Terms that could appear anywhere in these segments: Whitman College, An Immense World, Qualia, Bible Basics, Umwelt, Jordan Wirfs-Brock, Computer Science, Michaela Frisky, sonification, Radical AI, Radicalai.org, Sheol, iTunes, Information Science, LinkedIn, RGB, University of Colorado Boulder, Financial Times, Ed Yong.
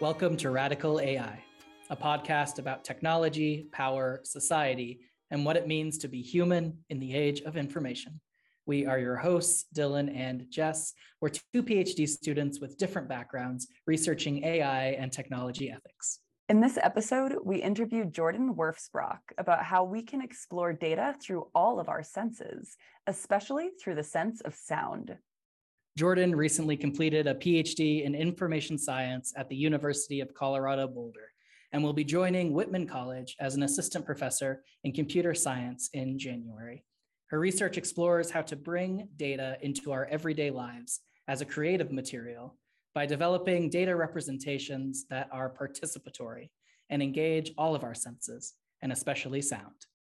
Welcome to Radical AI, a podcast about technology, power, society, and what it means to be human in the age of information. We are your hosts, Dylan and Jess. We're two PhD students with different backgrounds researching AI and technology ethics. In this episode, we interviewed Jordan Wirfs-Brock about how we can explore data through all of our senses, especially through the sense of sound. Jordan recently completed a PhD in Information Science at the University of Colorado Boulder, and will be joining Whitman College as an assistant professor in computer science in January. Her research explores how to bring data into our everyday lives as a creative material by developing data representations that are participatory and engage all of our senses, and especially sound.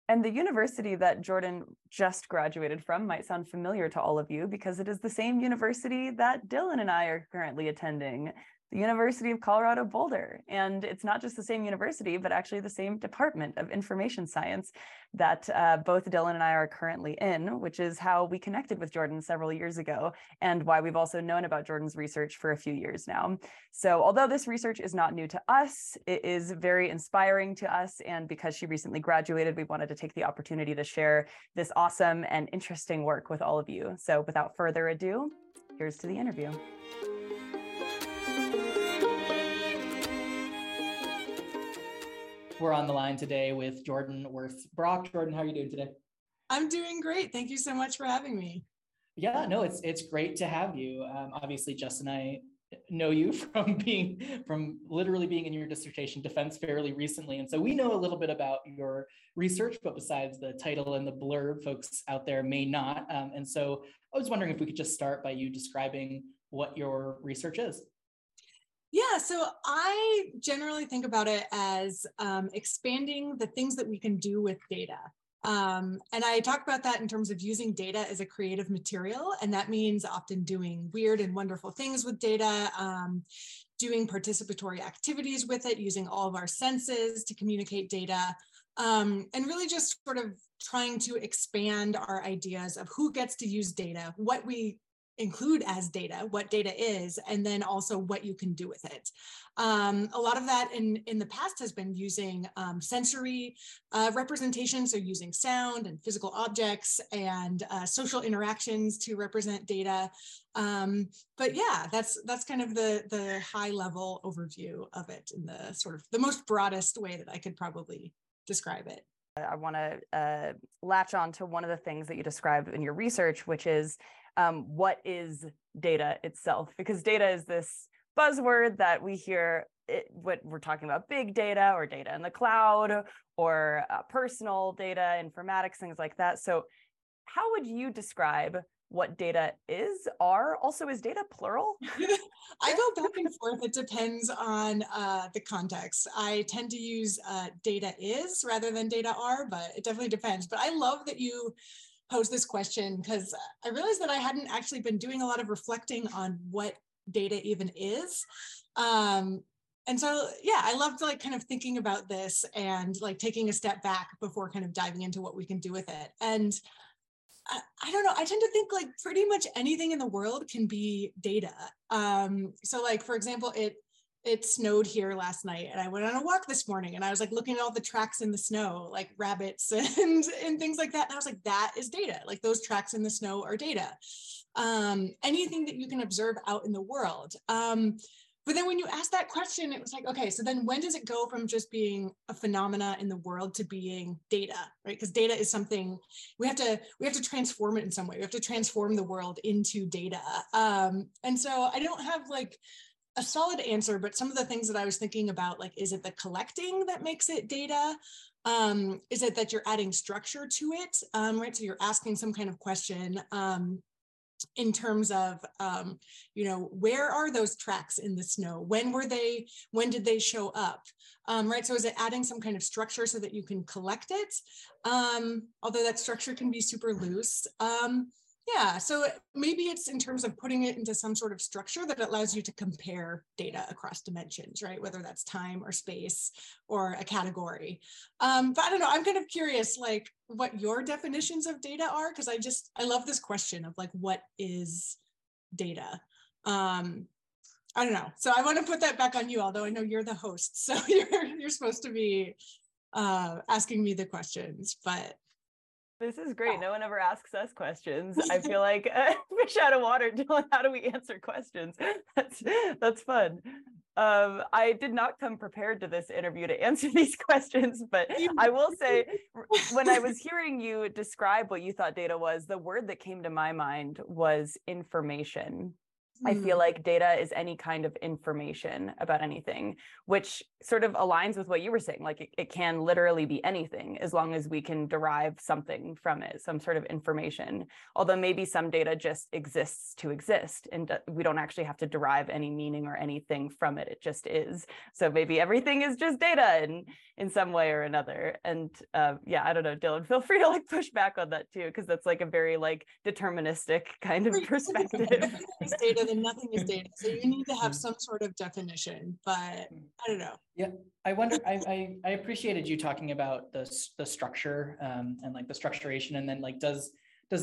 And the university that Jordan just graduated from might sound familiar to all of you because it is the same university that Dylan and I are currently attending, the University of Colorado Boulder. And it's not just the same university, but actually the same department of information science that both Dylan and I are currently in, which is how we connected with Jordan several years ago and why we've also known about Jordan's research for a few years now. So although this research is not new to us, it is very inspiring to us. And because she recently graduated, we wanted to take the opportunity to share this awesome and interesting work with all of you. So without further ado, here's to the interview. We're on the line today with Jordan Wirfs-Brock. Jordan, how are you doing today? I'm doing great. Thank you so much for having me. Yeah, no, it's great to have you. Obviously, Jess and I know you from literally being in your dissertation defense fairly recently. And so we know a little bit about your research, but besides the title and the blurb, folks out there may not. And so I was wondering if we could just start by you describing what your research is. Yeah, so I generally think about it as expanding the things that we can do with data. And I talk about that in terms of using data as a creative material. And that means often doing weird and wonderful things with data, doing participatory activities with it, using all of our senses to communicate data, and really just sort of trying to expand our ideas of who gets to use data, what we include as data, what data is, and then also what you can do with it. A lot of that in the past has been using sensory representation, so using sound and physical objects and social interactions to represent data. But yeah, that's kind of the high level overview of it in the sort of the most broadest way that I could probably describe it. I want to latch on to one of the things that you described in your research, which is what is data itself? Because data is this buzzword that we hear, what we're talking about, big data or data in the cloud or personal data, informatics, things like that. So how would you describe what data is, are? Also, is data plural? I go back and forth. It depends on the context. I tend to use data is rather than data are, but it definitely depends. But I love that you pose this question because I realized that I hadn't actually been doing a lot of reflecting on what data even is. And so, yeah, I loved like kind of thinking about this and like taking a step back before kind of diving into what we can do with it. And I don't know, I tend to think like pretty much anything in the world can be data. So like, for example, it snowed here last night and I went on a walk this morning and I was like looking at all the tracks in the snow, like rabbits and things like that. And I was like, that is data. Like those tracks in the snow are data. Anything that you can observe out in the world. But then when you ask that question, it was like, okay, so then when does it go from just being a phenomena in the world to being data, right? Because data is something we have to transform it in some way. We have to transform the world into data. And so I don't have like a solid answer, but some of the things that I was thinking about, like, is it the collecting that makes it data? Is it that you're adding structure to it, right? So you're asking some kind of question. In terms of, you know, where are those tracks in the snow? When were they? When did they show up? Right. So is it adding some kind of structure so that you can collect it? Although that structure can be super loose. Yeah. So maybe it's in terms of putting it into some sort of structure that allows you to compare data across dimensions, right? Whether that's time or space or a category. But I don't know, I'm kind of curious, like what your definitions of data are, because I love this question of like, what is data? I don't know. So I want to put that back on you, although I know you're the host, so you're supposed to be asking me the questions, but. This is great. No one ever asks us questions. I feel like fish out of water. How do we answer questions? That's fun. I did not come prepared to this interview to answer these questions, but I will say when I was hearing you describe what you thought data was, the word that came to my mind was information. I feel like data is any kind of information about anything, which sort of aligns with what you were saying. Like it can literally be anything as long as we can derive something from it, some sort of information, although maybe some data just exists to exist and we don't actually have to derive any meaning or anything from it. It just is. So maybe everything is just data in some way or another. And yeah, I don't know, Dylan, feel free to like push back on that too, because that's like a very like deterministic kind of perspective. And nothing is data. So you need to have some sort of definition, but I don't know. Yeah, I wonder, I appreciated you talking about the structure and like the structuration, and then like does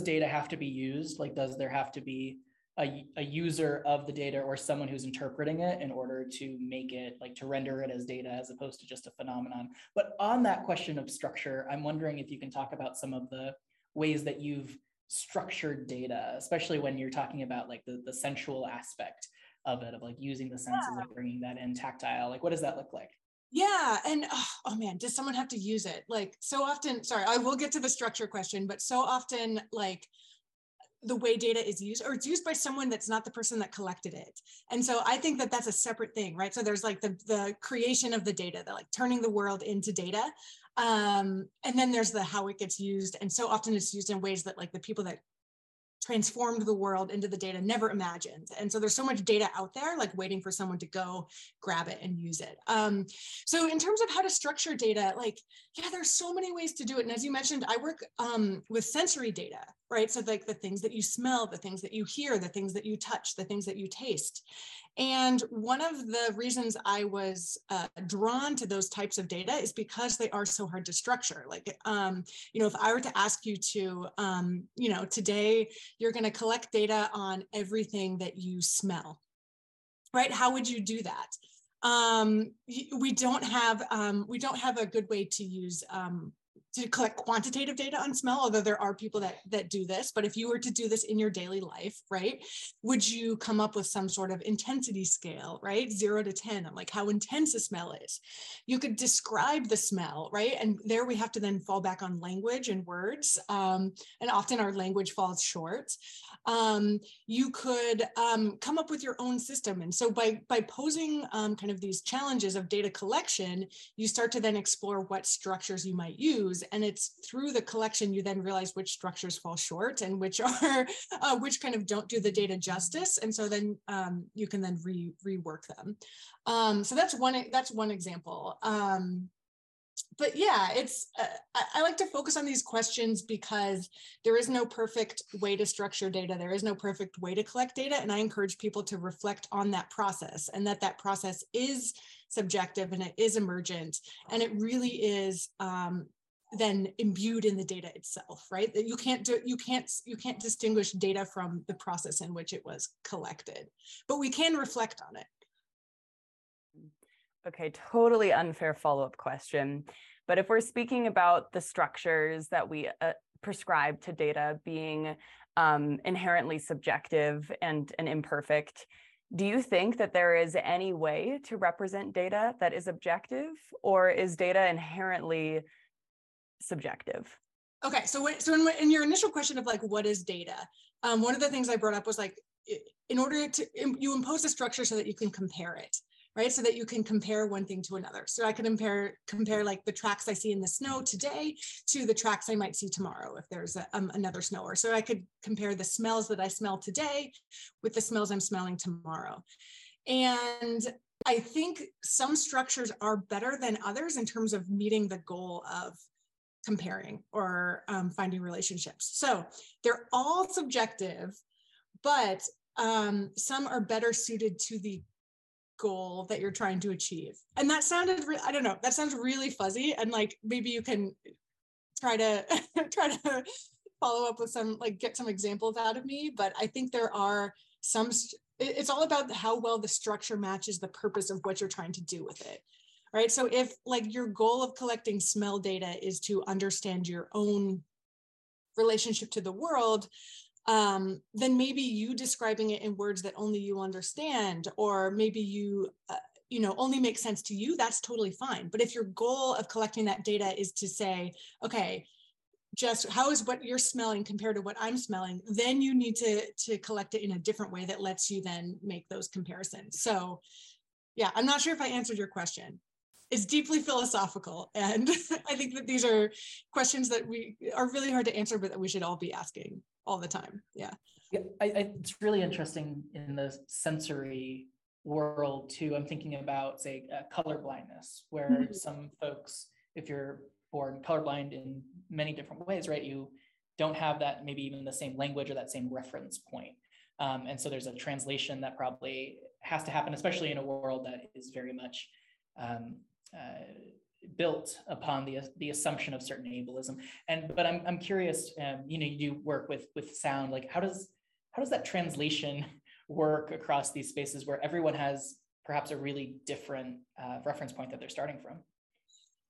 data have to be used? Like, does there have to be a user of the data or someone who's interpreting it in order to make it, like to render it as data as opposed to just a phenomenon? But on that question of structure, I'm wondering if you can talk about some of the ways that you've structured data, especially when you're talking about like the sensual aspect of it, of like using the senses and bringing that in tactile. Like, what does that look like? Yeah. And oh man, does someone have to use it? Like so often, sorry, I will get to the structure question, but so often like the way data is used, or it's used by someone that's not the person that collected it. And so I think that that's a separate thing, right? So there's like the creation of the data, the like turning the world into data. And then there's the how it gets used. And so often it's used in ways that like the people that transformed the world into the data never imagined. And so there's so much data out there, like waiting for someone to go grab it and use it. So in terms of how to structure data, like, yeah, there's so many ways to do it. And as you mentioned, I work with sensory data, right? So like the things that you smell, the things that you hear, the things that you touch, the things that you taste. And one of the reasons I was drawn to those types of data is because they are so hard to structure. Like, you know, if I were to ask you to, you know, today, you're going to collect data on everything that you smell, right? How would you do that? We don't have a good way to use, to collect quantitative data on smell, although there are people that do this. But if you were to do this in your daily life, right, would you come up with some sort of intensity scale, right? 0 to 10, I'm like how intense a smell is. You could describe the smell, right? And there we have to then fall back on language and words. And often our language falls short. You could come up with your own system. And so by posing kind of these challenges of data collection, you start to then explore what structures you might use. And it's through the collection you then realize which structures fall short and which are which kind of don't do the data justice, and so then you can then rework them. So that's one example. But yeah, it's I like to focus on these questions because there is no perfect way to structure data. There is no perfect way to collect data, and I encourage people to reflect on that process and that process is subjective and it is emergent and it really is. Then imbued in the data itself, right? That you can't distinguish data from the process in which it was collected, but we can reflect on it. Okay, totally unfair follow-up question. But if we're speaking about the structures that we prescribe to data being inherently subjective and imperfect, do you think that there is any way to represent data that is objective, or is data inherently subjective? Okay, so in your initial question of like, what is data? One of the things I brought up was like, in order to, you impose a structure so that you can compare it, right? So that you can compare one thing to another. So I can compare like the tracks I see in the snow today to the tracks I might see tomorrow if there's another snower. So I could compare the smells that I smell today with the smells I'm smelling tomorrow. And I think some structures are better than others in terms of meeting the goal of comparing or finding relationships. So they're all subjective, but some are better suited to the goal that you're trying to achieve. And that sounded, I don't know, that sounds really fuzzy. And like, maybe you can try to follow up with some, like get some examples out of me, but I think there are some it's all about how well the structure matches the purpose of what you're trying to do with it, right? So if like your goal of collecting smell data is to understand your own relationship to the world, then maybe you describing it in words that only you understand, or maybe you, you know, only make sense to you, that's totally fine. But if your goal of collecting that data is to say, okay, just how is what you're smelling compared to what I'm smelling, then you need to collect it in a different way that lets you then make those comparisons. So yeah, I'm not sure if I answered your question. It's deeply philosophical. And I think that these are questions that we are really hard to answer, but that we should all be asking all the time. Yeah. It's really interesting in the sensory world too. I'm thinking about, say, color blindness, where mm-hmm. some folks, if you're born colorblind in many different ways, right? You don't have that, maybe even the same language or that same reference point. And so there's a translation that probably has to happen, especially in a world that is very much built upon the assumption of certain ableism. But I'm curious, you know, you do work with sound, like how does that translation work across these spaces where everyone has perhaps a really different reference point that they're starting from?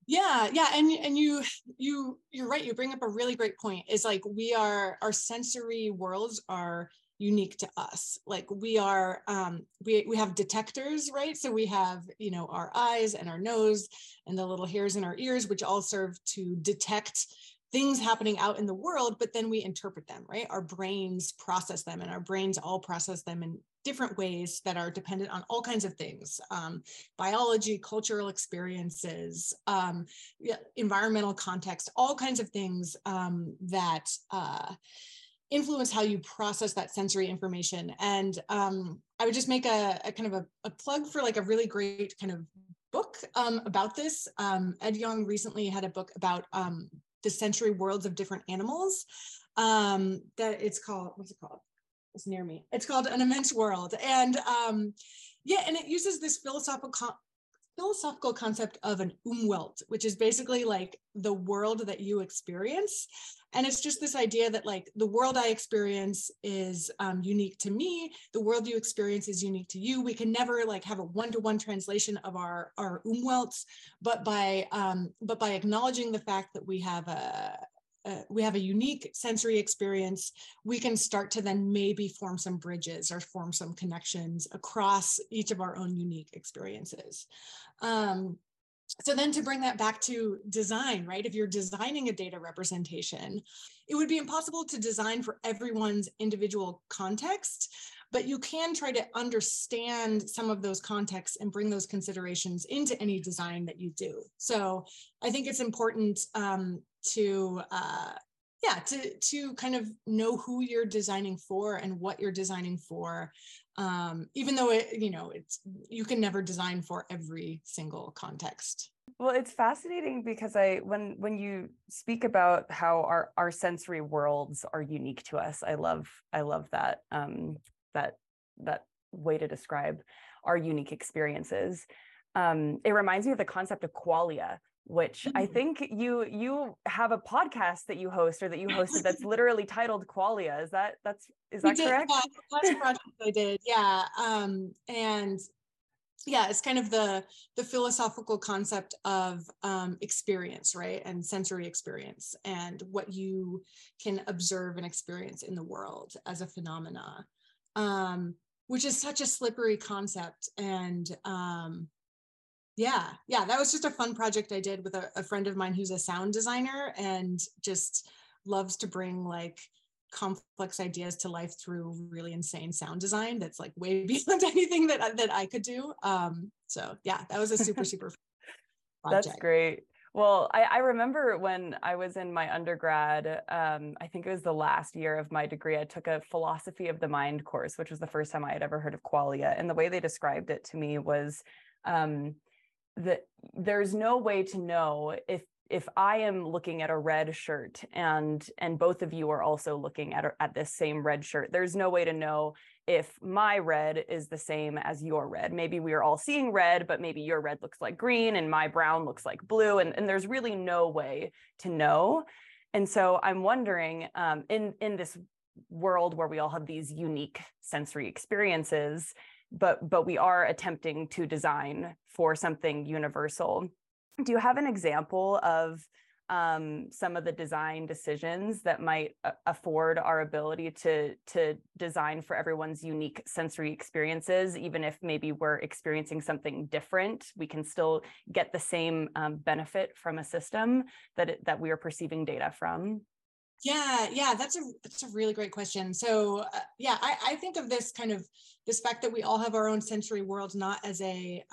Yeah. And you're right. You bring up a really great point. It's like our sensory worlds are unique to us. Like we are, we have detectors, right? So we have, you know, our eyes and our nose and the little hairs in our ears, which all serve to detect things happening out in the world, but then we interpret them, right? Our brains process them, and our brains all process them in different ways that are dependent on all kinds of things, biology, cultural experiences, environmental context, all kinds of things that influence how you process that sensory information. And I would just make a kind of a plug for like a really great kind of book about this. Ed Yong recently had a book about the sensory worlds of different animals that it's called, what's it called? It's near me. It's called An Immense World. And and it uses this philosophical concept of an Umwelt, which is basically like the world that you experience. And it's just this idea that like the world I experience is unique to me. The world you experience is unique to you. We can never like have a one-to-one translation of our Umwelts, but by acknowledging the fact that we have a unique sensory experience, we can start to then maybe form some bridges or form some connections across each of our own unique experiences. So then to bring that back to design, right? If you're designing a data representation, it would be impossible to design for everyone's individual context, but you can try to understand some of those contexts and bring those considerations into any design that you do. So I think it's important to kind of know who you're designing for and what you're designing for, even though you can never design for every single context. Well, it's fascinating because when you speak about how our sensory worlds are unique to us, I love that that way to describe our unique experiences. It reminds me of the concept of qualia, which I think you have a podcast that you host, or that you hosted, that's literally titled Qualia. Is that correct? Yeah, the last project I did. Yeah. It's kind of the philosophical concept of experience, right? And sensory experience and what you can observe and experience in the world as a phenomena, which is such a slippery concept. And that was just a fun project I did with a friend of mine who's a sound designer and just loves to bring like complex ideas to life through really insane sound design that's like way beyond anything that I could do. That was a super fun project. That's great. Well, I remember when I was in my undergrad, I think it was the last year of my degree, I took a philosophy of the mind course, which was the first time I had ever heard of qualia. And the way they described it to me was, that there's no way to know if I am looking at a red shirt and both of you are also looking at this same red shirt. There's no way to know if my red is the same as your red. Maybe we are all seeing red, but maybe your red looks like green and my brown looks like blue. And there's really no way to know. And so I'm wondering, in this world where we all have these unique sensory experiences, but we are attempting to design for something universal. Do you have an example of some of the design decisions that might afford our ability to design for everyone's unique sensory experiences, even if maybe we're experiencing something different, we can still get the same benefit from a system that we are perceiving data from? Yeah, that's a really great question. So I think of this kind of this fact that we all have our own sensory worlds, not as a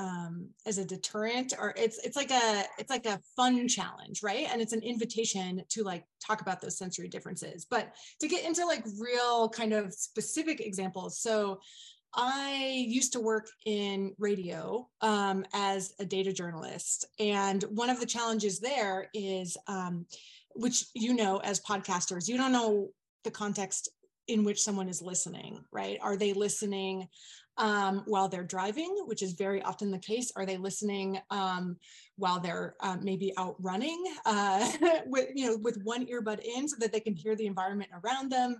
deterrent, or it's like a fun challenge, right? And it's an invitation to like talk about those sensory differences. But to get into like real kind of specific examples, so I used to work in radio as a data journalist, and one of the challenges there is, which you know as podcasters, you don't know the context in which someone is listening, right? Are they listening while they're driving, which is very often the case? Are they listening while they're maybe out running with one earbud in so that they can hear the environment around them?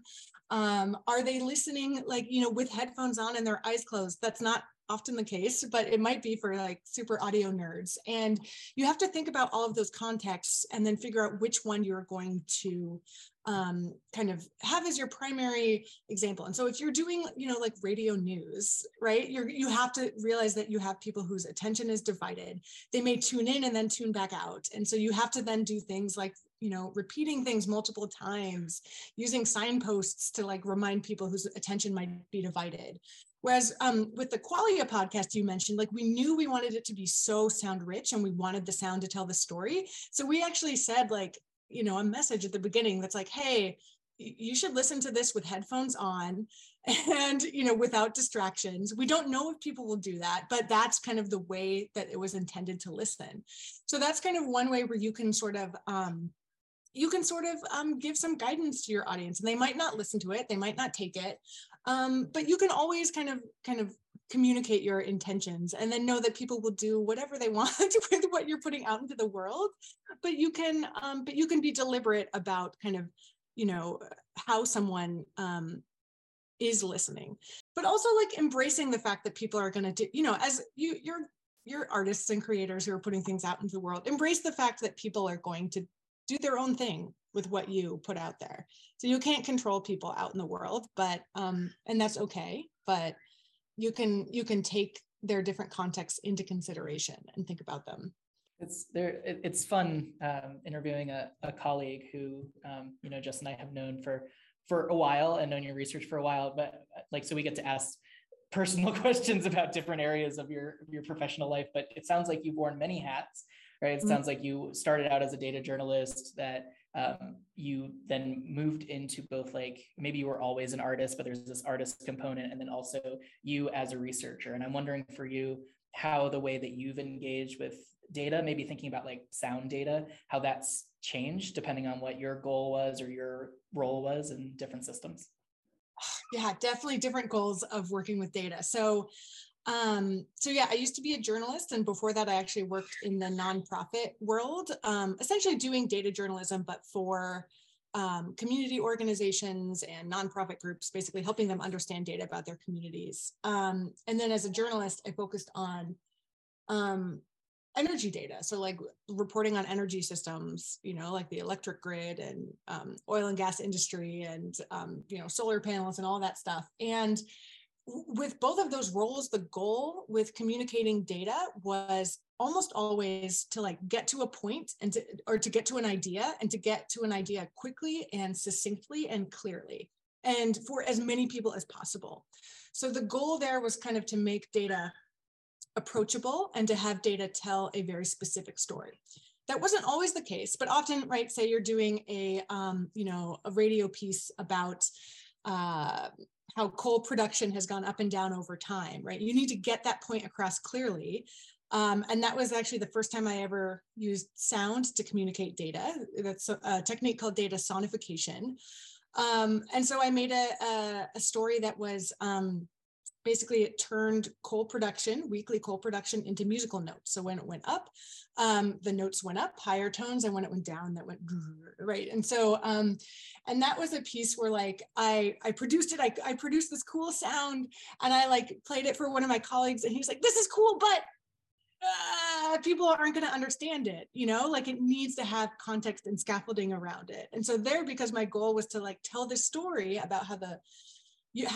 Are they listening with headphones on and their eyes closed? That's not often the case, but it might be for like super audio nerds. And you have to think about all of those contexts and then figure out which one you're going to kind of have as your primary example. And so if you're doing, like radio news, right, you have to realize that you have people whose attention is divided. They may tune in and then tune back out. And so you have to then do things like, repeating things multiple times, using signposts to like remind people whose attention might be divided. Whereas with the Qualia podcast you mentioned, like we knew we wanted it to be so sound rich and we wanted the sound to tell the story. So we actually said a message at the beginning that's like, hey, you should listen to this with headphones on and, without distractions. We don't know if people will do that, but that's kind of the way that it was intended to listen. So that's kind of one way where you can sort of give some guidance to your audience, and they might not listen to it, they might not take it, but you can always kind of communicate your intentions, and then know that people will do whatever they want with what you're putting out into the world. But you can, be deliberate about how someone is listening, but also like embracing the fact that people are going to do, as you're artists and creators who are putting things out into the world, embrace the fact that people are going to do their own thing with what you put out there. So you can't control people out in the world, but and that's okay. But you can take their different contexts into consideration and think about them. It's fun interviewing a colleague who Jess and I have known for a while and known your research for a while. But so we get to ask personal questions about different areas of your professional life. But it sounds like you've worn many hats. Right. It sounds like you started out as a data journalist, that you then moved into both, maybe you were always an artist, but there's this artist component, and then also you as a researcher. And I'm wondering for you how the way that you've engaged with data, maybe thinking about sound data, how that's changed depending on what your goal was or your role was in different systems. Yeah, definitely different goals of working with data. So I used to be a journalist, and before that I actually worked in the nonprofit world, essentially doing data journalism, but for community organizations and nonprofit groups, basically helping them understand data about their communities. And then as a journalist, I focused on energy data. So reporting on energy systems, the electric grid and oil and gas industry and, solar panels and all that stuff. And with both of those roles, the goal with communicating data was almost always to get to a point and to get to an idea, and to get to an idea quickly and succinctly and clearly, and for as many people as possible. So the goal there was kind of to make data approachable and to have data tell a very specific story. That wasn't always the case, but often, right? Say you're doing a radio piece about how coal production has gone up and down over time, right? You need to get that point across clearly. And that was actually the first time I ever used sound to communicate data. That's a technique called data sonification. And so I made a story that was basically it turned coal production, weekly coal production, into musical notes. So when it went up, the notes went up, higher tones, and when it went down, that went right. And so, and that was a piece where like, I produced it, I produced this cool sound, and I like played it for one of my colleagues, and he was like, this is cool, but people aren't going to understand it, you know, like it needs to have context and scaffolding around it. And so there, because my goal was to like tell this story about how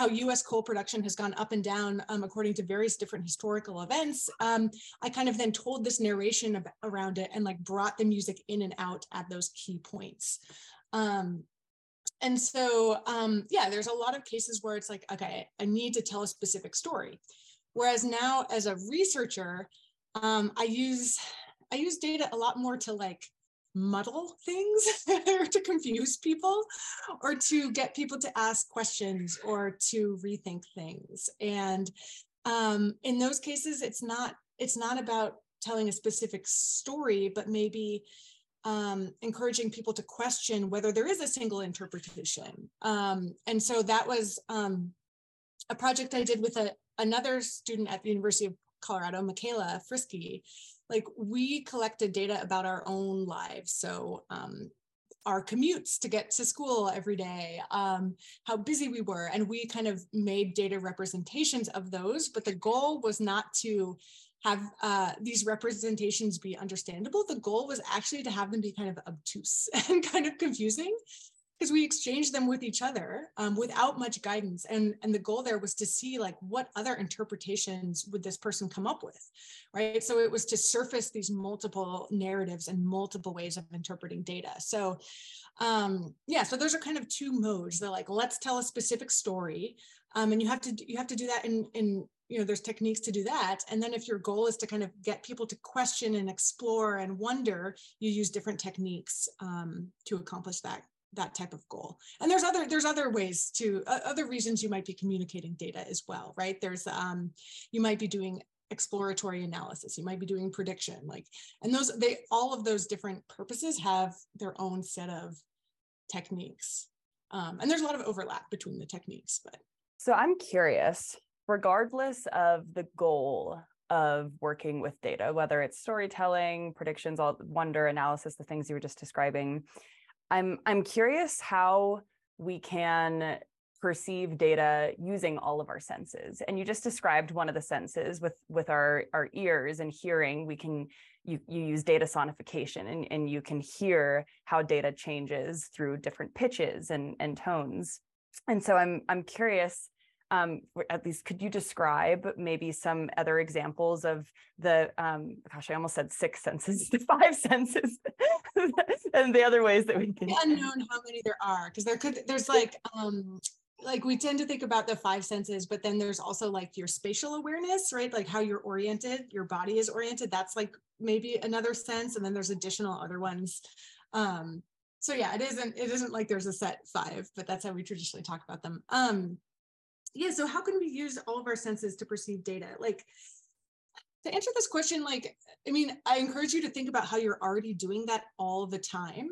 US coal production has gone up and down according to various different historical events, I kind of then told this narration around it and like brought the music in and out at those key points. And so, yeah, there's a lot of cases where it's like, okay, I need to tell a specific story. Whereas now as a researcher, I use data a lot more to like muddle things or to confuse people or to get people to ask questions or to rethink things. And in those cases, it's not about telling a specific story, but maybe encouraging people to question whether there is a single interpretation. And so that was a project I did with another student at the University of Colorado, Michaela Frisky. Like we collected data about our own lives. So our commutes to get to school every day, how busy we were, and we kind of made data representations of those, but the goal was not to have these representations be understandable. The goal was actually to have them be kind of obtuse and kind of confusing, because we exchanged them with each other without much guidance. And the goal there was to see like what other interpretations would this person come up with, right? So it was to surface these multiple narratives and multiple ways of interpreting data. So yeah, so those are kind of two modes. They're like, let's tell a specific story. And you have to do that in you know, there's techniques to do that. And then if your goal is to kind of get people to question and explore and wonder, you use different techniques to accomplish that type of goal. And there's other ways to, other reasons you might be communicating data as well, right? There's, you might be doing exploratory analysis, you might be doing prediction, like, and all of those different purposes have their own set of techniques. And there's a lot of overlap between the techniques, but. So I'm curious, regardless of the goal of working with data, whether it's storytelling, predictions, wonder, analysis, the things you were just describing, I'm curious how we can perceive data using all of our senses. And you just described one of the senses with our ears and hearing. We can you use data sonification and you can hear how data changes through different pitches and tones. And so I'm curious, at least could you describe maybe some other examples of the, gosh, I almost said six senses, the five senses, and the other ways that we can. It's unknown how many there are, because there's like we tend to think about the five senses, but then there's also like your spatial awareness, right? Like how you're oriented, your body is oriented. That's like maybe another sense. And then there's additional other ones. So yeah, it isn't like there's a set five, but that's how we traditionally talk about them. Yeah, so how can we use all of our senses to perceive data? Like, to answer this question, like, I mean, I encourage you to think about how you're already doing that all the time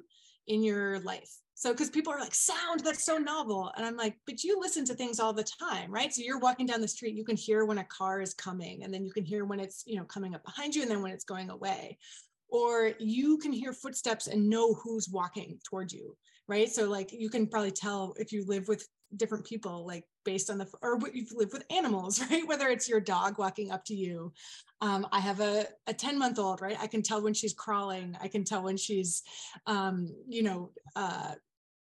in your life. So, because people are like, sound, that's so novel. And I'm like, but you listen to things all the time, right? So you're walking down the street, you can hear when a car is coming, and then you can hear when it's, you know, coming up behind you, and then when it's going away. Or you can hear footsteps and know who's walking toward you, right? So like, you can probably tell if you live with different people, like based on or what you've lived with animals, right? Whether it's your dog walking up to you. I have a 10-month-old, right? I can tell when she's crawling. I can tell when she's, you know,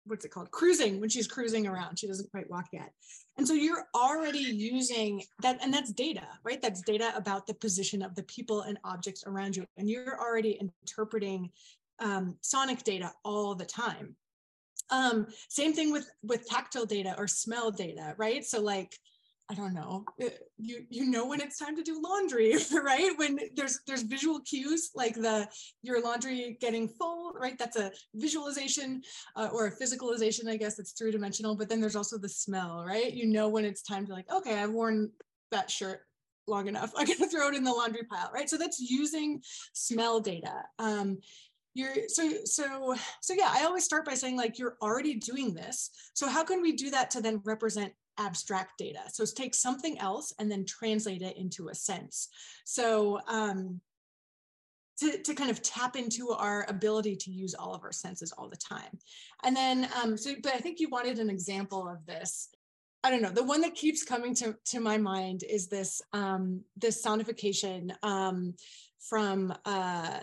what's it called? Cruising, when she's cruising around, she doesn't quite walk yet. And so you're already using that, and that's data, right? That's data about the position of the people and objects around you. And you're already interpreting sonic data all the time. Same thing with tactile data or smell data, right? So like, I don't know, you know when it's time to do laundry, right? When there's visual cues, like your laundry getting full, right? That's a visualization or a physicalization, I guess it's three-dimensional, but then there's also the smell, right? You know when it's time to like, okay, I've worn that shirt long enough, I'm gonna throw it in the laundry pile, right? So that's using smell data. So yeah, I always start by saying like, you're already doing this. So how can we do that to then represent abstract data. So take something else and then translate it into a sense. So to kind of tap into our ability to use all of our senses all the time. And then, but I think you wanted an example of this. I don't know, the one that keeps coming to my mind is this, this sonification from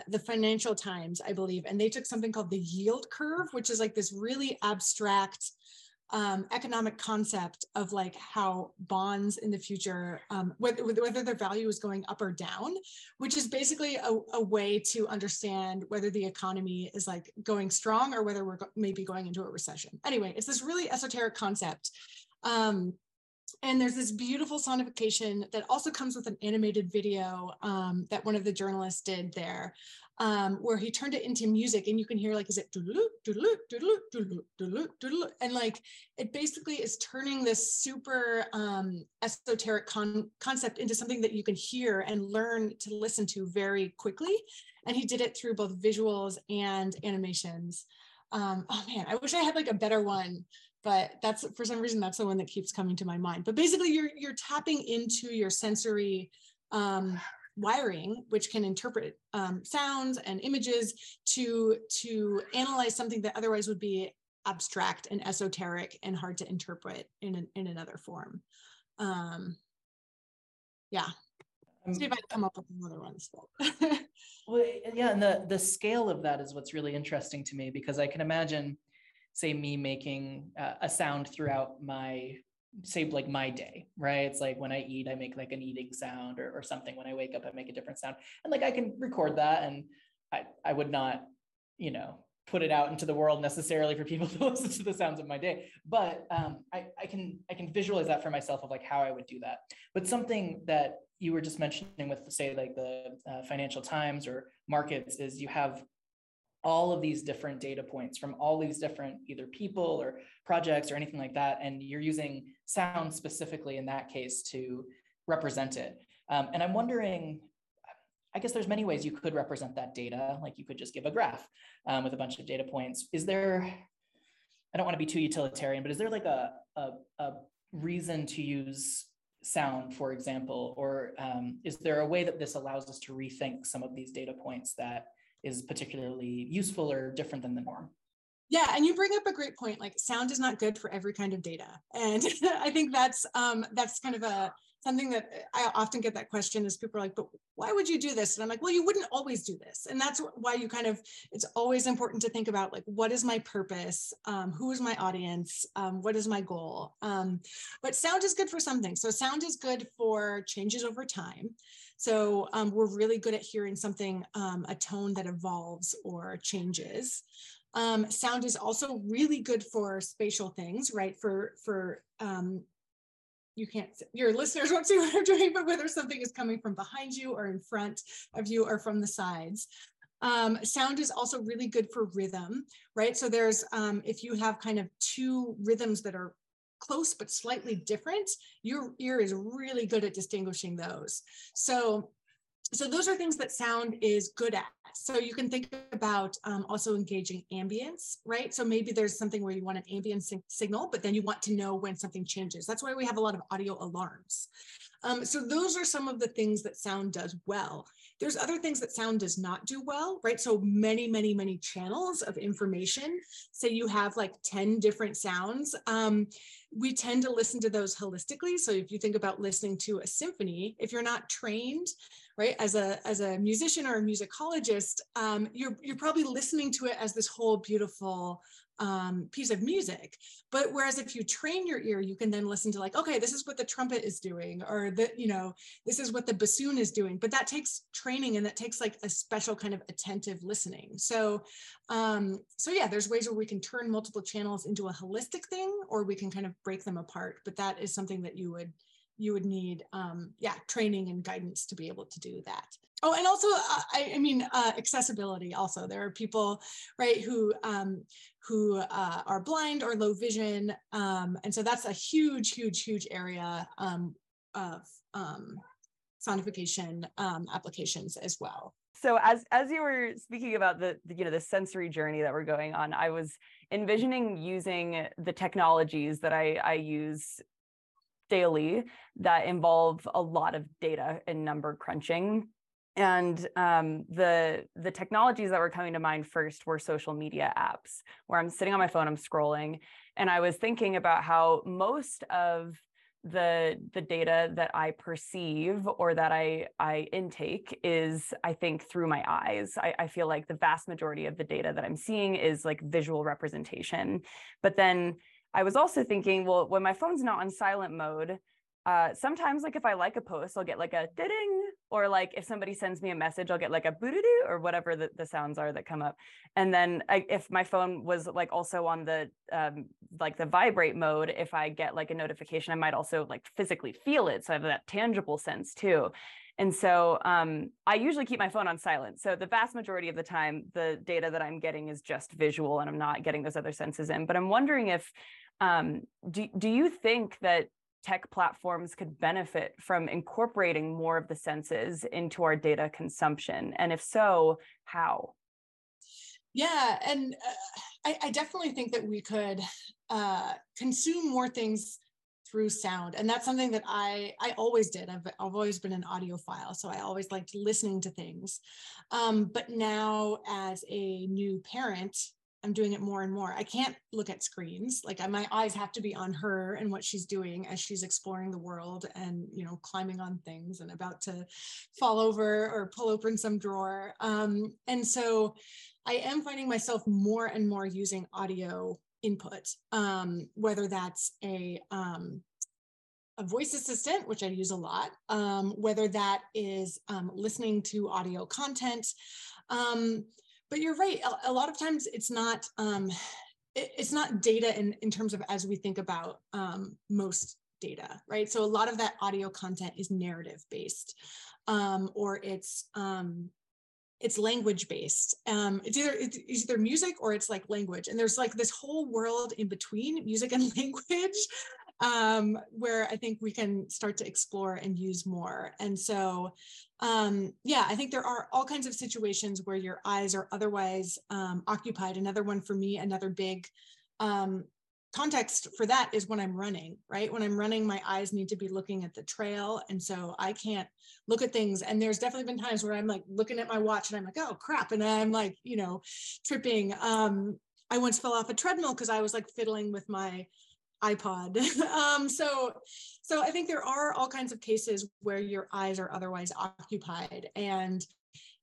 the Financial Times, I believe. And they took something called the yield curve, which is like this really abstract economic concept of like how bonds in the future, whether their value is going up or down, which is basically a way to understand whether the economy is like going strong or whether we're maybe going into a recession. Anyway, it's this really esoteric concept. And there's this beautiful sonification that also comes with an animated video that one of the journalists did there, where he turned it into music, and you can hear like, is it doodle doodle doodle doodle doodle doodle, and like it basically is turning this super esoteric concept into something that you can hear and learn to listen to very quickly. And he did it through both visuals and animations. Oh man, I wish I had like a better one, but that's, for some reason, that's the one that keeps coming to my mind. But basically you're tapping into your sensory wiring, which can interpret sounds and images to analyze something that otherwise would be abstract and esoteric and hard to interpret in another form. Yeah. See if I come up with another one. Well, yeah, and the scale of that is what's really interesting to me, because I can imagine, say, me making a sound throughout my, say, like my day, right? It's like when I eat, I make like an eating sound or something. When I wake up, I make a different sound. And like I can record that, and I would not, you know, put it out into the world necessarily for people to listen to the sounds of my day. But I can visualize that for myself of like how I would do that. But something that you were just mentioning with, say, like the Financial Times or markets is you have all of these different data points from all these different either people or projects or anything like that. And you're using sound specifically in that case to represent it. And I'm wondering, I guess there's many ways you could represent that data. Like you could just give a graph with a bunch of data points. Is there, I don't want to be too utilitarian, but is there like a reason to use sound, for example, or is there a way that this allows us to rethink some of these data points that is particularly useful or different than the norm? Yeah, and you bring up a great point, like sound is not good for every kind of data. And I think that's kind of something that I often get that question is people are like, but why would you do this? And I'm like, well, you wouldn't always do this. And that's why you kind of, it's always important to think about like, what is my purpose? Who is my audience? What is my goal? But sound is good for something. So sound is good for changes over time. So we're really good at hearing something, a tone that evolves or changes. Sound is also really good for spatial things, right? For you can't, your listeners won't see what I'm doing, but whether something is coming from behind you or in front of you or from the sides. Sound is also really good for rhythm, right? So there's, if you have kind of two rhythms that are close but slightly different, your ear is really good at distinguishing those. So those are things that sound is good at. So you can think about also engaging ambience, right? So maybe there's something where you want an ambient signal, but then you want to know when something changes. That's why we have a lot of audio alarms. So those are some of the things that sound does well. There's other things that sound does not do well, right? So many, many, many channels of information. Say you have like 10 different sounds. We tend to listen to those holistically. So if you think about listening to a symphony, if you're not trained, right, as a musician or a musicologist, you're probably listening to it as this whole beautiful piece of music. But whereas if you train your ear, you can then listen to like, okay, this is what the trumpet is doing, or the, you know, this is what the bassoon is doing. But that takes training, and that takes like a special kind of attentive listening. So yeah, there's ways where we can turn multiple channels into a holistic thing, or we can kind of break them apart. But that is something that you would need, training and guidance to be able to do that. Oh, and also, I mean, accessibility also. There are people, right, who are blind or low vision. And so that's a huge, huge, huge area of sonification applications as well. So as you were speaking about the sensory journey that we're going on, I was envisioning using the technologies that I use daily that involve a lot of data and number crunching. And the technologies that were coming to mind first were social media apps, where I'm sitting on my phone, I'm scrolling, and I was thinking about how most of the data that I perceive or that I intake is, I think, through my eyes. I feel like the vast majority of the data that I'm seeing is like visual representation. But then I was also thinking, well, when my phone's not on silent mode, sometimes like if I like a post, I'll get like a ding, or like if somebody sends me a message, I'll get like a boo-doo-doo or whatever the sounds are that come up. And then if my phone was like also on the like the vibrate mode, if I get like a notification, I might also like physically feel it. So I have that tangible sense too. And so I usually keep my phone on silent. So the vast majority of the time, the data that I'm getting is just visual and I'm not getting those other senses in. But I'm wondering if, do you think that tech platforms could benefit from incorporating more of the senses into our data consumption? And if so, how? Yeah, and I definitely think that we could consume more things through sound. And that's something that I always did. I've always been an audiophile, so I always liked listening to things. But now as a new parent, I'm doing it more and more. I can't look at screens. Like my eyes have to be on her and what she's doing as she's exploring the world and, you know, climbing on things and about to fall over or pull open some drawer. And so I am finding myself more and more using audio input, whether that's a voice assistant, which I use a lot, whether that is listening to audio content. But you're right. A lot of times it's not data in terms of as we think about most data, right? So a lot of that audio content is narrative based, or it's language based. It's either music or it's like language, and there's like this whole world in between music and language, where I think we can start to explore and use more. And so, yeah, I think there are all kinds of situations where your eyes are otherwise occupied. Another one for me, another big context for that is when I'm running, right? When I'm running, my eyes need to be looking at the trail. And so I can't look at things. And there's definitely been times where I'm like looking at my watch and I'm like, oh crap. And I'm like, you know, tripping. I once fell off a treadmill because I was like fiddling with my iPod. So I think there are all kinds of cases where your eyes are otherwise occupied, and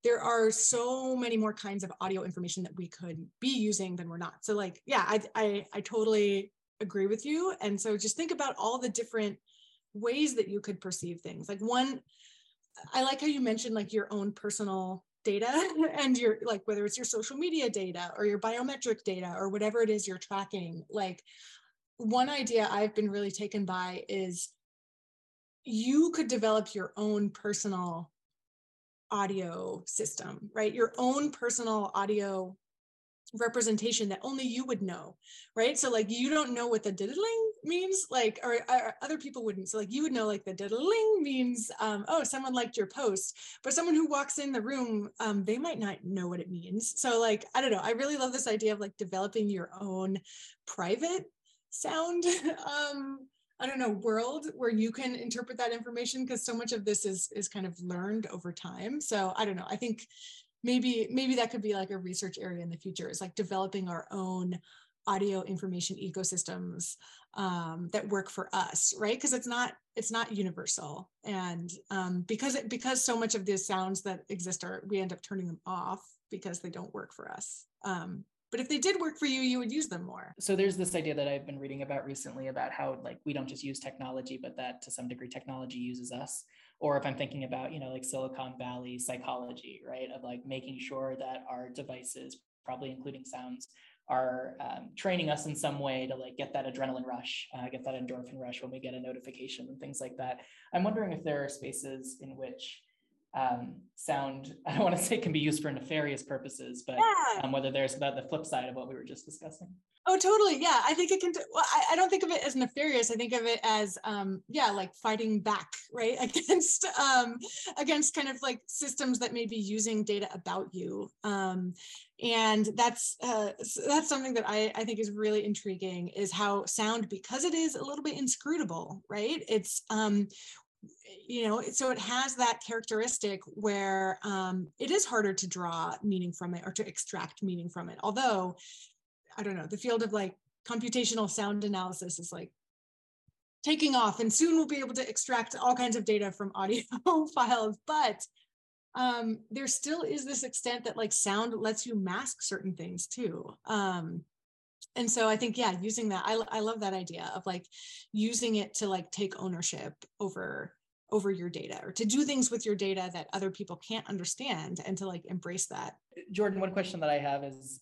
there are so many more kinds of audio information that we could be using than we're not. So like, yeah, I totally agree with you. And so just think about all the different ways that you could perceive things. Like one, I like how you mentioned like your own personal data and your, like, whether it's your social media data or your biometric data or whatever it is you're tracking. Like, one idea I've been really taken by is you could develop your own personal audio system, right? Your own personal audio representation that only you would know, right? So like, you don't know what the diddling means, like, or other people wouldn't. So like, you would know like the diddling means, oh, someone liked your post, but someone who walks in the room, they might not know what it means. So like, I don't know. I really love this idea of like developing your own private sound, I don't know, world where you can interpret that information, because so much of this is kind of learned over time. So I don't know, I think maybe that could be like a research area in the future, is like developing our own audio information ecosystems that work for us, right? Because it's not universal, and because so much of the sounds that exist are, we end up turning them off because they don't work for us. But if they did work for you, you would use them more. So there's this idea that I've been reading about recently about how like we don't just use technology, but that to some degree technology uses us. Or if I'm thinking about, you know, like Silicon Valley psychology, right? Of like making sure that our devices, probably including sounds, are training us in some way to like get that adrenaline rush, get that endorphin rush when we get a notification and things like that. I'm wondering if there are spaces in which sound, I don't want to say can be used for nefarious purposes, but yeah. Whether there's about the flip side of what we were just discussing. Oh, totally. Yeah. I think it can, well, I don't think of it as nefarious. I think of it as, yeah, like fighting back, right? Against kind of like systems that may be using data about you. And that's something that I think is really intriguing, is how sound, because it is a little bit inscrutable, right? It's, you know, so it has that characteristic where it is harder to draw meaning from it or to extract meaning from it. Although, I don't know, the field of like computational sound analysis is like taking off, and soon we'll be able to extract all kinds of data from audio files. But there still is this extent that like sound lets you mask certain things too. And so I think, yeah, using that, I love that idea of like using it to like take ownership over your data, or to do things with your data that other people can't understand, and to like embrace that. Jordan, one question that I have is,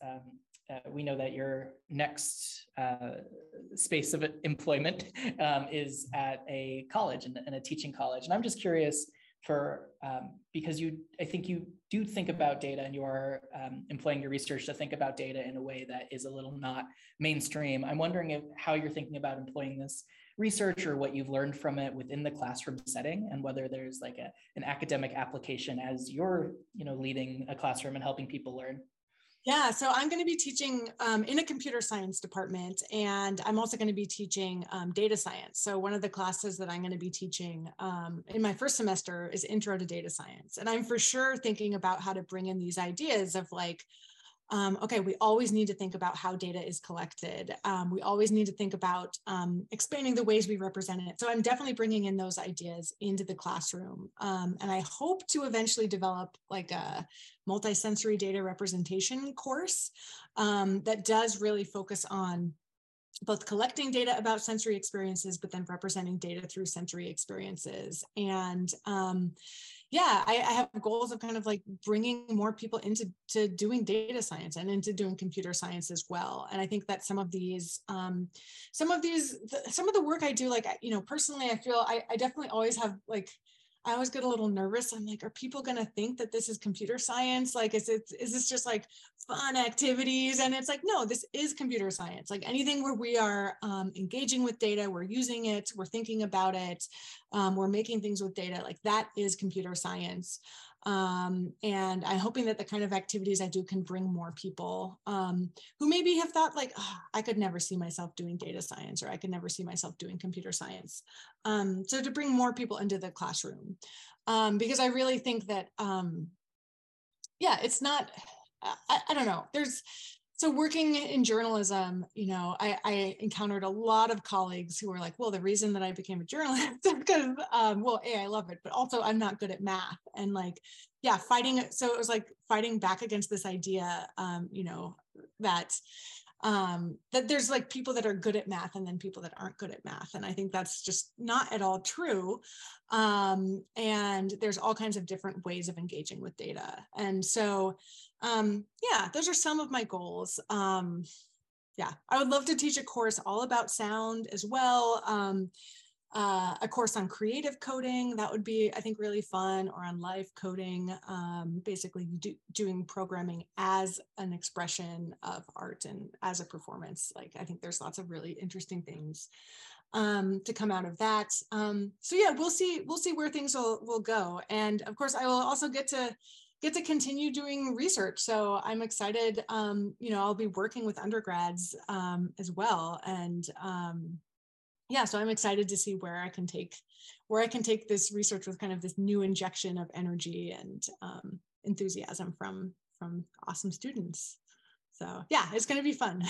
we know that your next space of employment is at a college, and a teaching college. And I'm just curious for, because I think you do think about data, and you are employing your research to think about data in a way that is a little not mainstream. I'm wondering how you're thinking about employing this research, or what you've learned from it within the classroom setting, and whether there's like an academic application as you're, you know, leading a classroom and helping people learn. Yeah, so I'm going to be teaching in a computer science department, and I'm also going to be teaching data science. So one of the classes that I'm going to be teaching in my first semester is Intro to Data Science. And I'm for sure thinking about how to bring in these ideas of like, okay, we always need to think about how data is collected. We always need to think about expanding the ways we represent it. So I'm definitely bringing in those ideas into the classroom. And I hope to eventually develop like a multisensory data representation course that does really focus on both collecting data about sensory experiences, but then representing data through sensory experiences. And yeah, I have goals of kind of like bringing more people into doing data science and into doing computer science as well. And I think that some of the work I do, like, you know, personally, I feel I definitely always have like, I always get a little nervous. I'm like, are people going to think that this is computer science? Like, is this just like fun activities? And it's like, no, this is computer science. Like anything where we are engaging with data, we're using it, we're thinking about it, we're making things with data, like that is computer science. And I'm hoping that the kind of activities I do can bring more people who maybe have thought like, oh, I could never see myself doing data science, or I could never see myself doing computer science. So to bring more people into the classroom, because I really think that, yeah, it's not, I don't know, so working in journalism, you know, I encountered a lot of colleagues who were like, well, the reason that I became a journalist is because, well, A, I love it, but also I'm not good at math. And like, yeah, so it was like fighting back against this idea, you know, that there's like people that are good at math and then people that aren't good at math. And I think that's just not at all true. And there's all kinds of different ways of engaging with data. And so, yeah, those are some of my goals. Yeah, I would love to teach a course all about sound as well. A course on creative coding, that would be, I think, really fun, or on live coding, basically doing programming as an expression of art and as a performance. Like, I think there's lots of really interesting things to come out of that. So yeah, we'll see where things will go. And of course, I will also get to continue doing research. So I'm excited, you know, I'll be working with undergrads as well. And yeah, so I'm excited to see where I can take this research with kind of this new injection of energy and enthusiasm from awesome students. So yeah, it's going to be fun.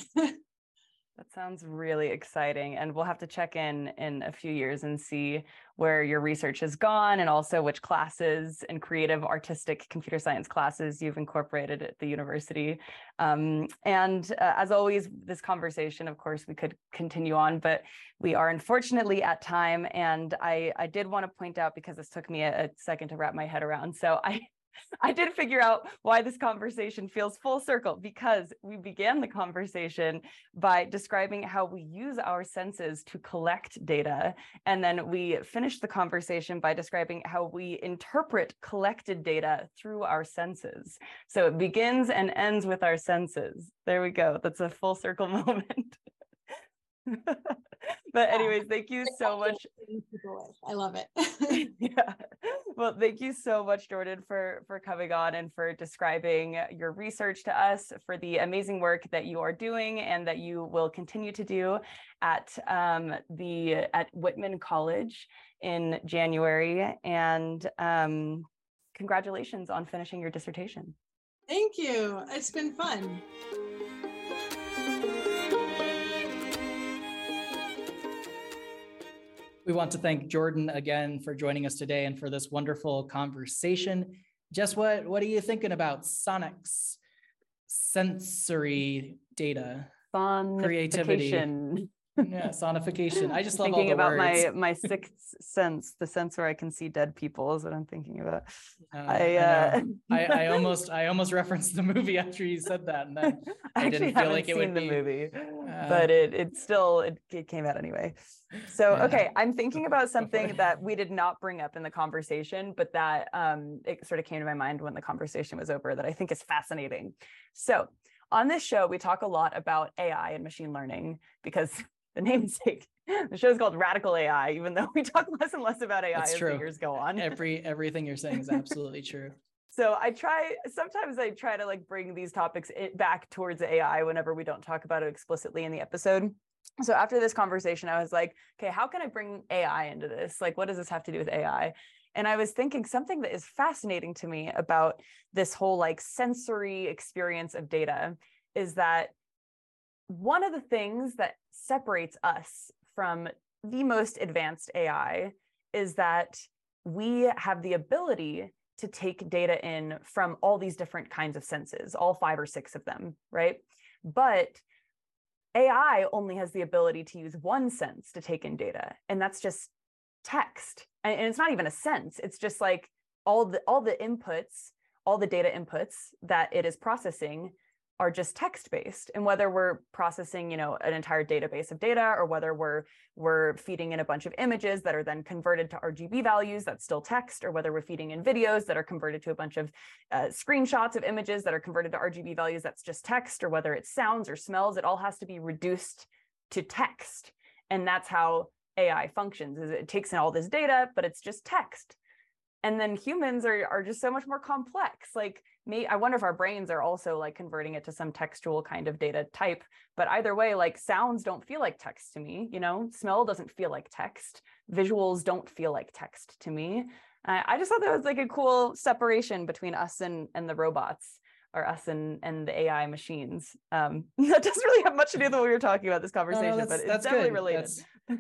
That sounds really exciting. And we'll have to check in a few years and see where your research has gone, and also which classes and creative, artistic computer science classes you've incorporated at the university. And as always, this conversation, of course, we could continue on, but we are unfortunately at time. And I did want to point out, because this took me a second to wrap my head around. So I I did figure out why this conversation feels full circle, because we began the conversation by describing how we use our senses to collect data. And then we finished the conversation by describing how we interpret collected data through our senses. So it begins and ends with our senses. There we go. That's a full circle moment. But anyways, thank you so much. I love it. Yeah. Well, thank you so much, Jordan, for coming on and for describing your research to us, for the amazing work that you are doing and that you will continue to do at Whitman College in January. And congratulations on finishing your dissertation. Thank you. It's been fun. We want to thank Jordan again for joining us today and for this wonderful conversation. Just what are you thinking about? Sonics, sensory data, creativity. Yeah, sonification. I just love thinking all the words. Thinking about my sixth sense, the sense where I can see dead people is what I'm thinking about. I almost referenced the movie after you said that, and then I didn't feel like it would be. I haven't seen the movie, but it still came out anyway. So yeah. Okay, I'm thinking about something that we did not bring up in the conversation, but that it sort of came to my mind when the conversation was over that I think is fascinating. So on this show, we talk a lot about AI and machine learning because the namesake, the show's called Radical AI, even though we talk less and less about AI as the years go on. Everything you're saying is absolutely true. So sometimes I try to like bring these topics back towards AI whenever we don't talk about it explicitly in the episode. So after this conversation, I was like, okay, how can I bring AI into this? Like, what does this have to do with AI? And I was thinking something that is fascinating to me about this whole like sensory experience of data is that one of the things that separates us from the most advanced AI is that we have the ability to take data in from all these different kinds of senses, all 5 or 6 of them, right? But AI only has the ability to use one sense to take in data, and that's just text. And it's not even a sense, it's just like all the data inputs that it is processing are just text-based. And whether we're processing, an entire database of data, or whether we're feeding in a bunch of images that are then converted to RGB values, that's still text, or whether we're feeding in videos that are converted to a bunch of screenshots of images that are converted to RGB values, that's just text, or whether it's sounds or smells, it all has to be reduced to text. And that's how AI functions, is it takes in all this data, but it's just text. And then humans are just so much more complex. Like I wonder if our brains are also like converting it to some textual kind of data type, but either way, like sounds don't feel like text to me, smell doesn't feel like text, visuals don't feel like text to me. I just thought that was like a cool separation between us and the robots, or us and the AI machines. That doesn't really have much to do with what we were talking about this conversation, but it's definitely related.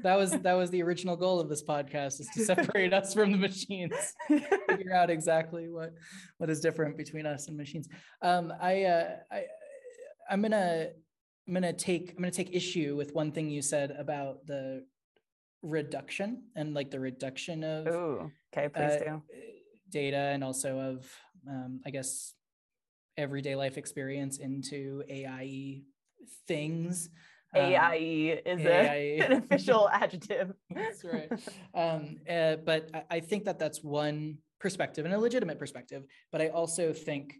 That was the original goal of this podcast, is to separate us from the machines, figure out exactly what is different between us and machines. I'm gonna take issue with one thing you said about the reduction and like the reduction of data, and also of I guess everyday life experience into AI things. AIE is an official adjective. That's right. But I think that's one perspective, and a legitimate perspective. But I also think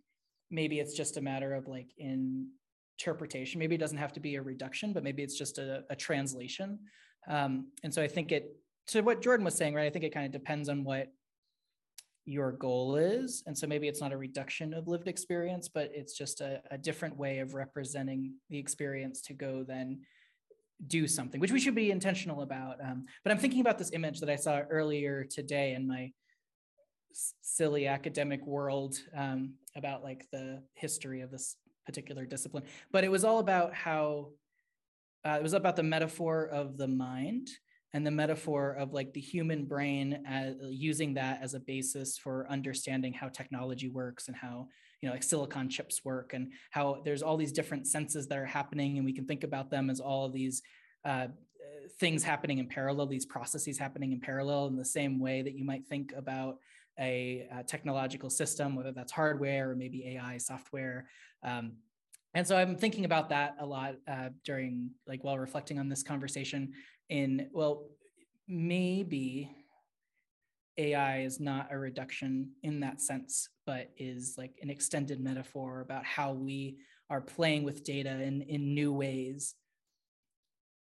maybe it's just a matter of like interpretation. Maybe it doesn't have to be a reduction, but maybe it's just a translation. And so I think to what Jordan was saying, right? I think it kind of depends on what your goal is. And so maybe it's not a reduction of lived experience, but it's just a different way of representing the experience to go then do something, which we should be intentional about. But I'm thinking about this image that I saw earlier today in my silly academic world about like the history of this particular discipline. But it was all about how, it was about the metaphor of the mind, and the metaphor of like the human brain as, using that as a basis for understanding how technology works, and how, like silicon chips work, and how there's all these different senses that are happening, and we can think about them as all of these things happening in parallel, these processes happening in parallel, in the same way that you might think about a technological system, whether that's hardware or maybe AI software. And so I'm thinking about that a lot during, like, while reflecting on this conversation in, well, maybe AI is not a reduction in that sense, but is like an extended metaphor about how we are playing with data in new ways.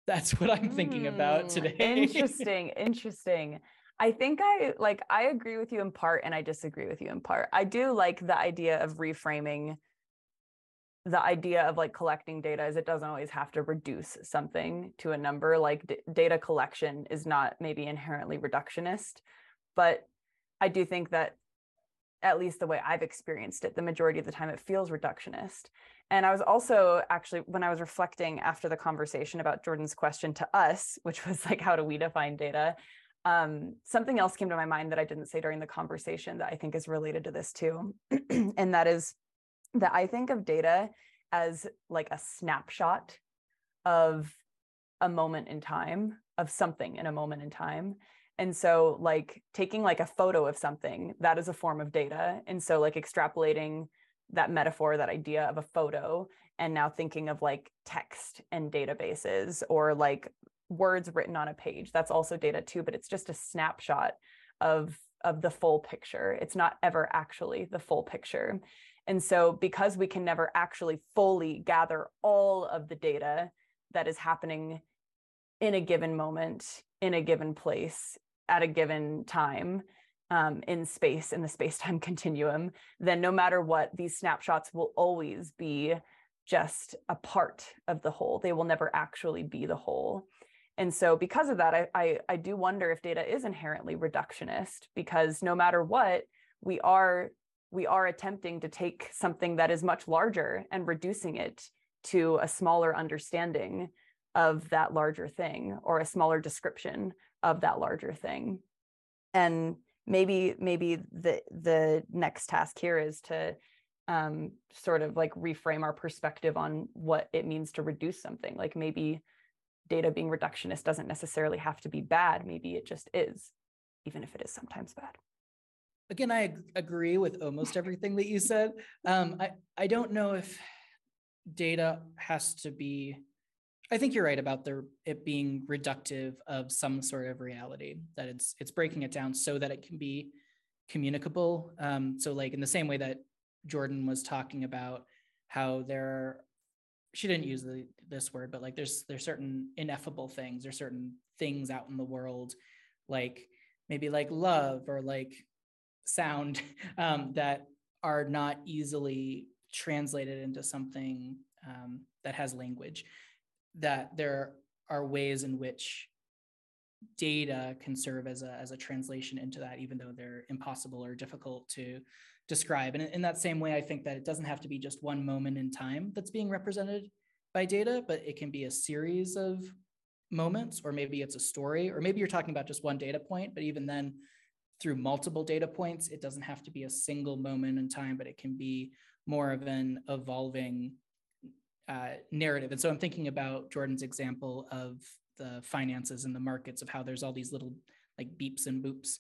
That's what I'm thinking about today. Interesting. I think I agree with you in part, and I disagree with you in part. I do like the idea of reframing the idea of like collecting data as it doesn't always have to reduce something to a number. Like data collection is not maybe inherently reductionist, but I do think that, at least the way I've experienced it, the majority of the time it feels reductionist. And I was also actually, when I was reflecting after the conversation about Jordan's question to us, which was like, how do we define data? Something else came to my mind that I didn't say during the conversation that I think is related to this too. And that is that I think of data as like a snapshot of a moment in time, of something in a moment in time. And so like taking like a photo of something, that is a form of data. And so like extrapolating that metaphor, that idea of a photo, and now thinking of like text and databases or like words written on a page, that's also data too, but it's just a snapshot of the full picture. It's not ever actually the full picture. And so because we can never actually fully gather all of the data that is happening in a given moment, in a given place, at a given time, in space, in the space-time continuum, then no matter what, these snapshots will always be just a part of the whole. They will never actually be the whole. And so because of that, I do wonder if data is inherently reductionist, because no matter what, we are attempting to take something that is much larger and reducing it to a smaller understanding of that larger thing, or a smaller description of that larger thing. And maybe the next task here is to sort of like reframe our perspective on what it means to reduce something. Like maybe data being reductionist doesn't necessarily have to be bad. Maybe it just is, even if it is sometimes bad. Again, I agree with almost everything that you said. I don't know if data has to be, I think you're right about it being reductive of some sort of reality, that it's breaking it down so that it can be communicable. So like in the same way that Jordan was talking about how she didn't use this word, but like there's certain ineffable things or certain things out in the world, like maybe like love or like sound that are not easily translated into something that has language. That there are ways in which data can serve as a translation into that, even though they're impossible or difficult to describe. And in that same way, I think that it doesn't have to be just one moment in time that's being represented by data, but it can be a series of moments, or maybe it's a story, or maybe you're talking about just one data point, but even then through multiple data points, it doesn't have to be a single moment in time, but it can be more of an evolving narrative. And so I'm thinking about Jordan's example of the finances and the markets, of how there's all these little like beeps and boops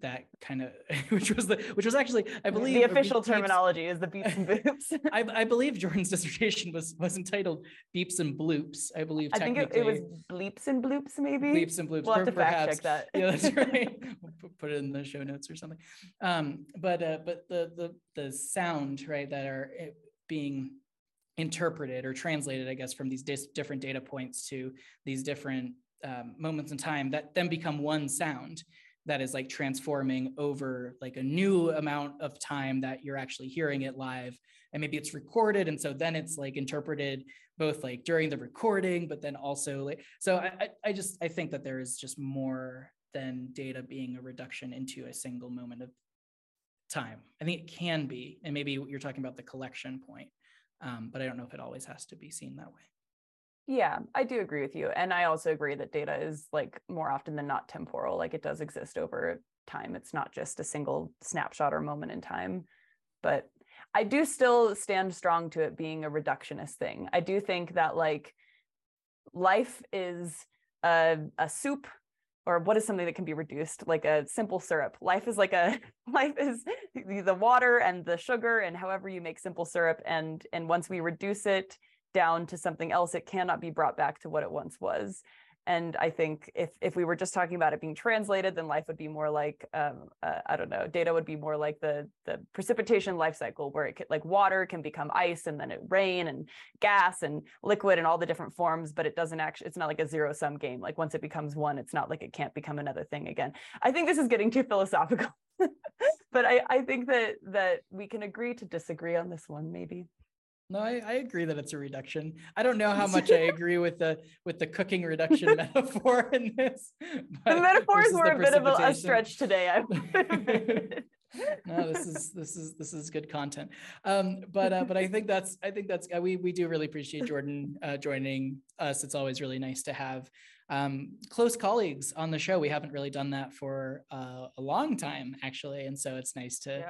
that kind of, which was actually, I believe the official terminology is the beeps and boops. I believe Jordan's dissertation was entitled Beeps and Bloops. I believe I think it was bleeps and bloops, maybe. Bleeps and bloops. We'll have to fact check that. Yeah, that's right. We'll put it in the show notes or something. But the sound, right, that are being interpreted or translated, I guess, from these different data points to these different moments in time that then become one sound that is like transforming over like a new amount of time that you're actually hearing it live. And maybe it's recorded. And so then it's like interpreted both like during the recording, but then also like, so I think that there is just more than data being a reduction into a single moment of time. I think it can be, and maybe you're talking about the collection point. But I don't know if it always has to be seen that way. Yeah, I do agree with you. And I also agree that data is like more often than not temporal, like it does exist over time. It's not just a single snapshot or moment in time, but I do still stand strong to it being a reductionist thing. I do think that like life is a soup or what is something that can be reduced, like a simple syrup. Life is the water and the sugar, and however you make simple syrup. And once we reduce it down to something else, it cannot be brought back to what it once was. And I think if we were just talking about it being translated, then life would be more like, I don't know, data would be more like the precipitation life cycle, where it could, like, water can become ice, and then it rain and gas and liquid and all the different forms, but it doesn't actually, it's not like a zero sum game. Like, once it becomes one, it's not like it can't become another thing again. I think this is getting too philosophical, but I think that we can agree to disagree on this one, maybe. No, I agree that it's a reduction. I don't know how much I agree with the cooking reduction metaphor in this. The metaphors were a bit of a stretch today. No, this is good content. But I think that's we do really appreciate Jordan joining us. It's always really nice to have close colleagues on the show. We haven't really done that for a long time, actually, and so it's nice to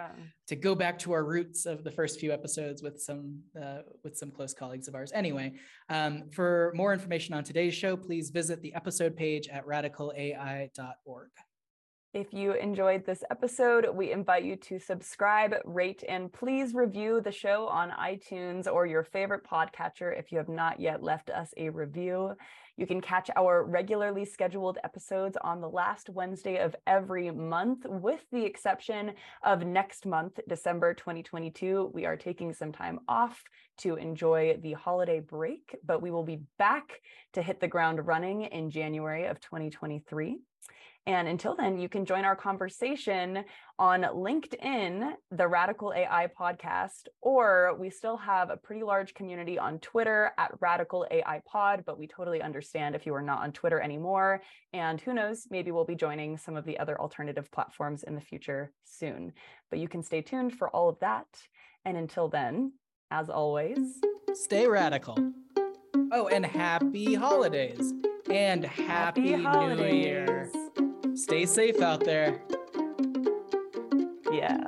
go back to our roots of the first few episodes with some close colleagues of ours. Anyway, for more information on today's show, please visit the episode page at radicalai.org. If you enjoyed this episode, we invite you to subscribe, rate, and please review the show on iTunes or your favorite podcatcher if you have not yet left us a review. You can catch our regularly scheduled episodes on the last Wednesday of every month, with the exception of next month, December 2022. We are taking some time off to enjoy the holiday break, but we will be back to hit the ground running in January of 2023. And until then, you can join our conversation on LinkedIn, the Radical AI Podcast, or we still have a pretty large community on Twitter at Radical AI Pod, but we totally understand if you are not on Twitter anymore. And who knows, maybe we'll be joining some of the other alternative platforms in the future soon. But you can stay tuned for all of that. And until then, as always, stay radical. Oh, and happy holidays. And happy New Year. Stay safe out there. Yeah.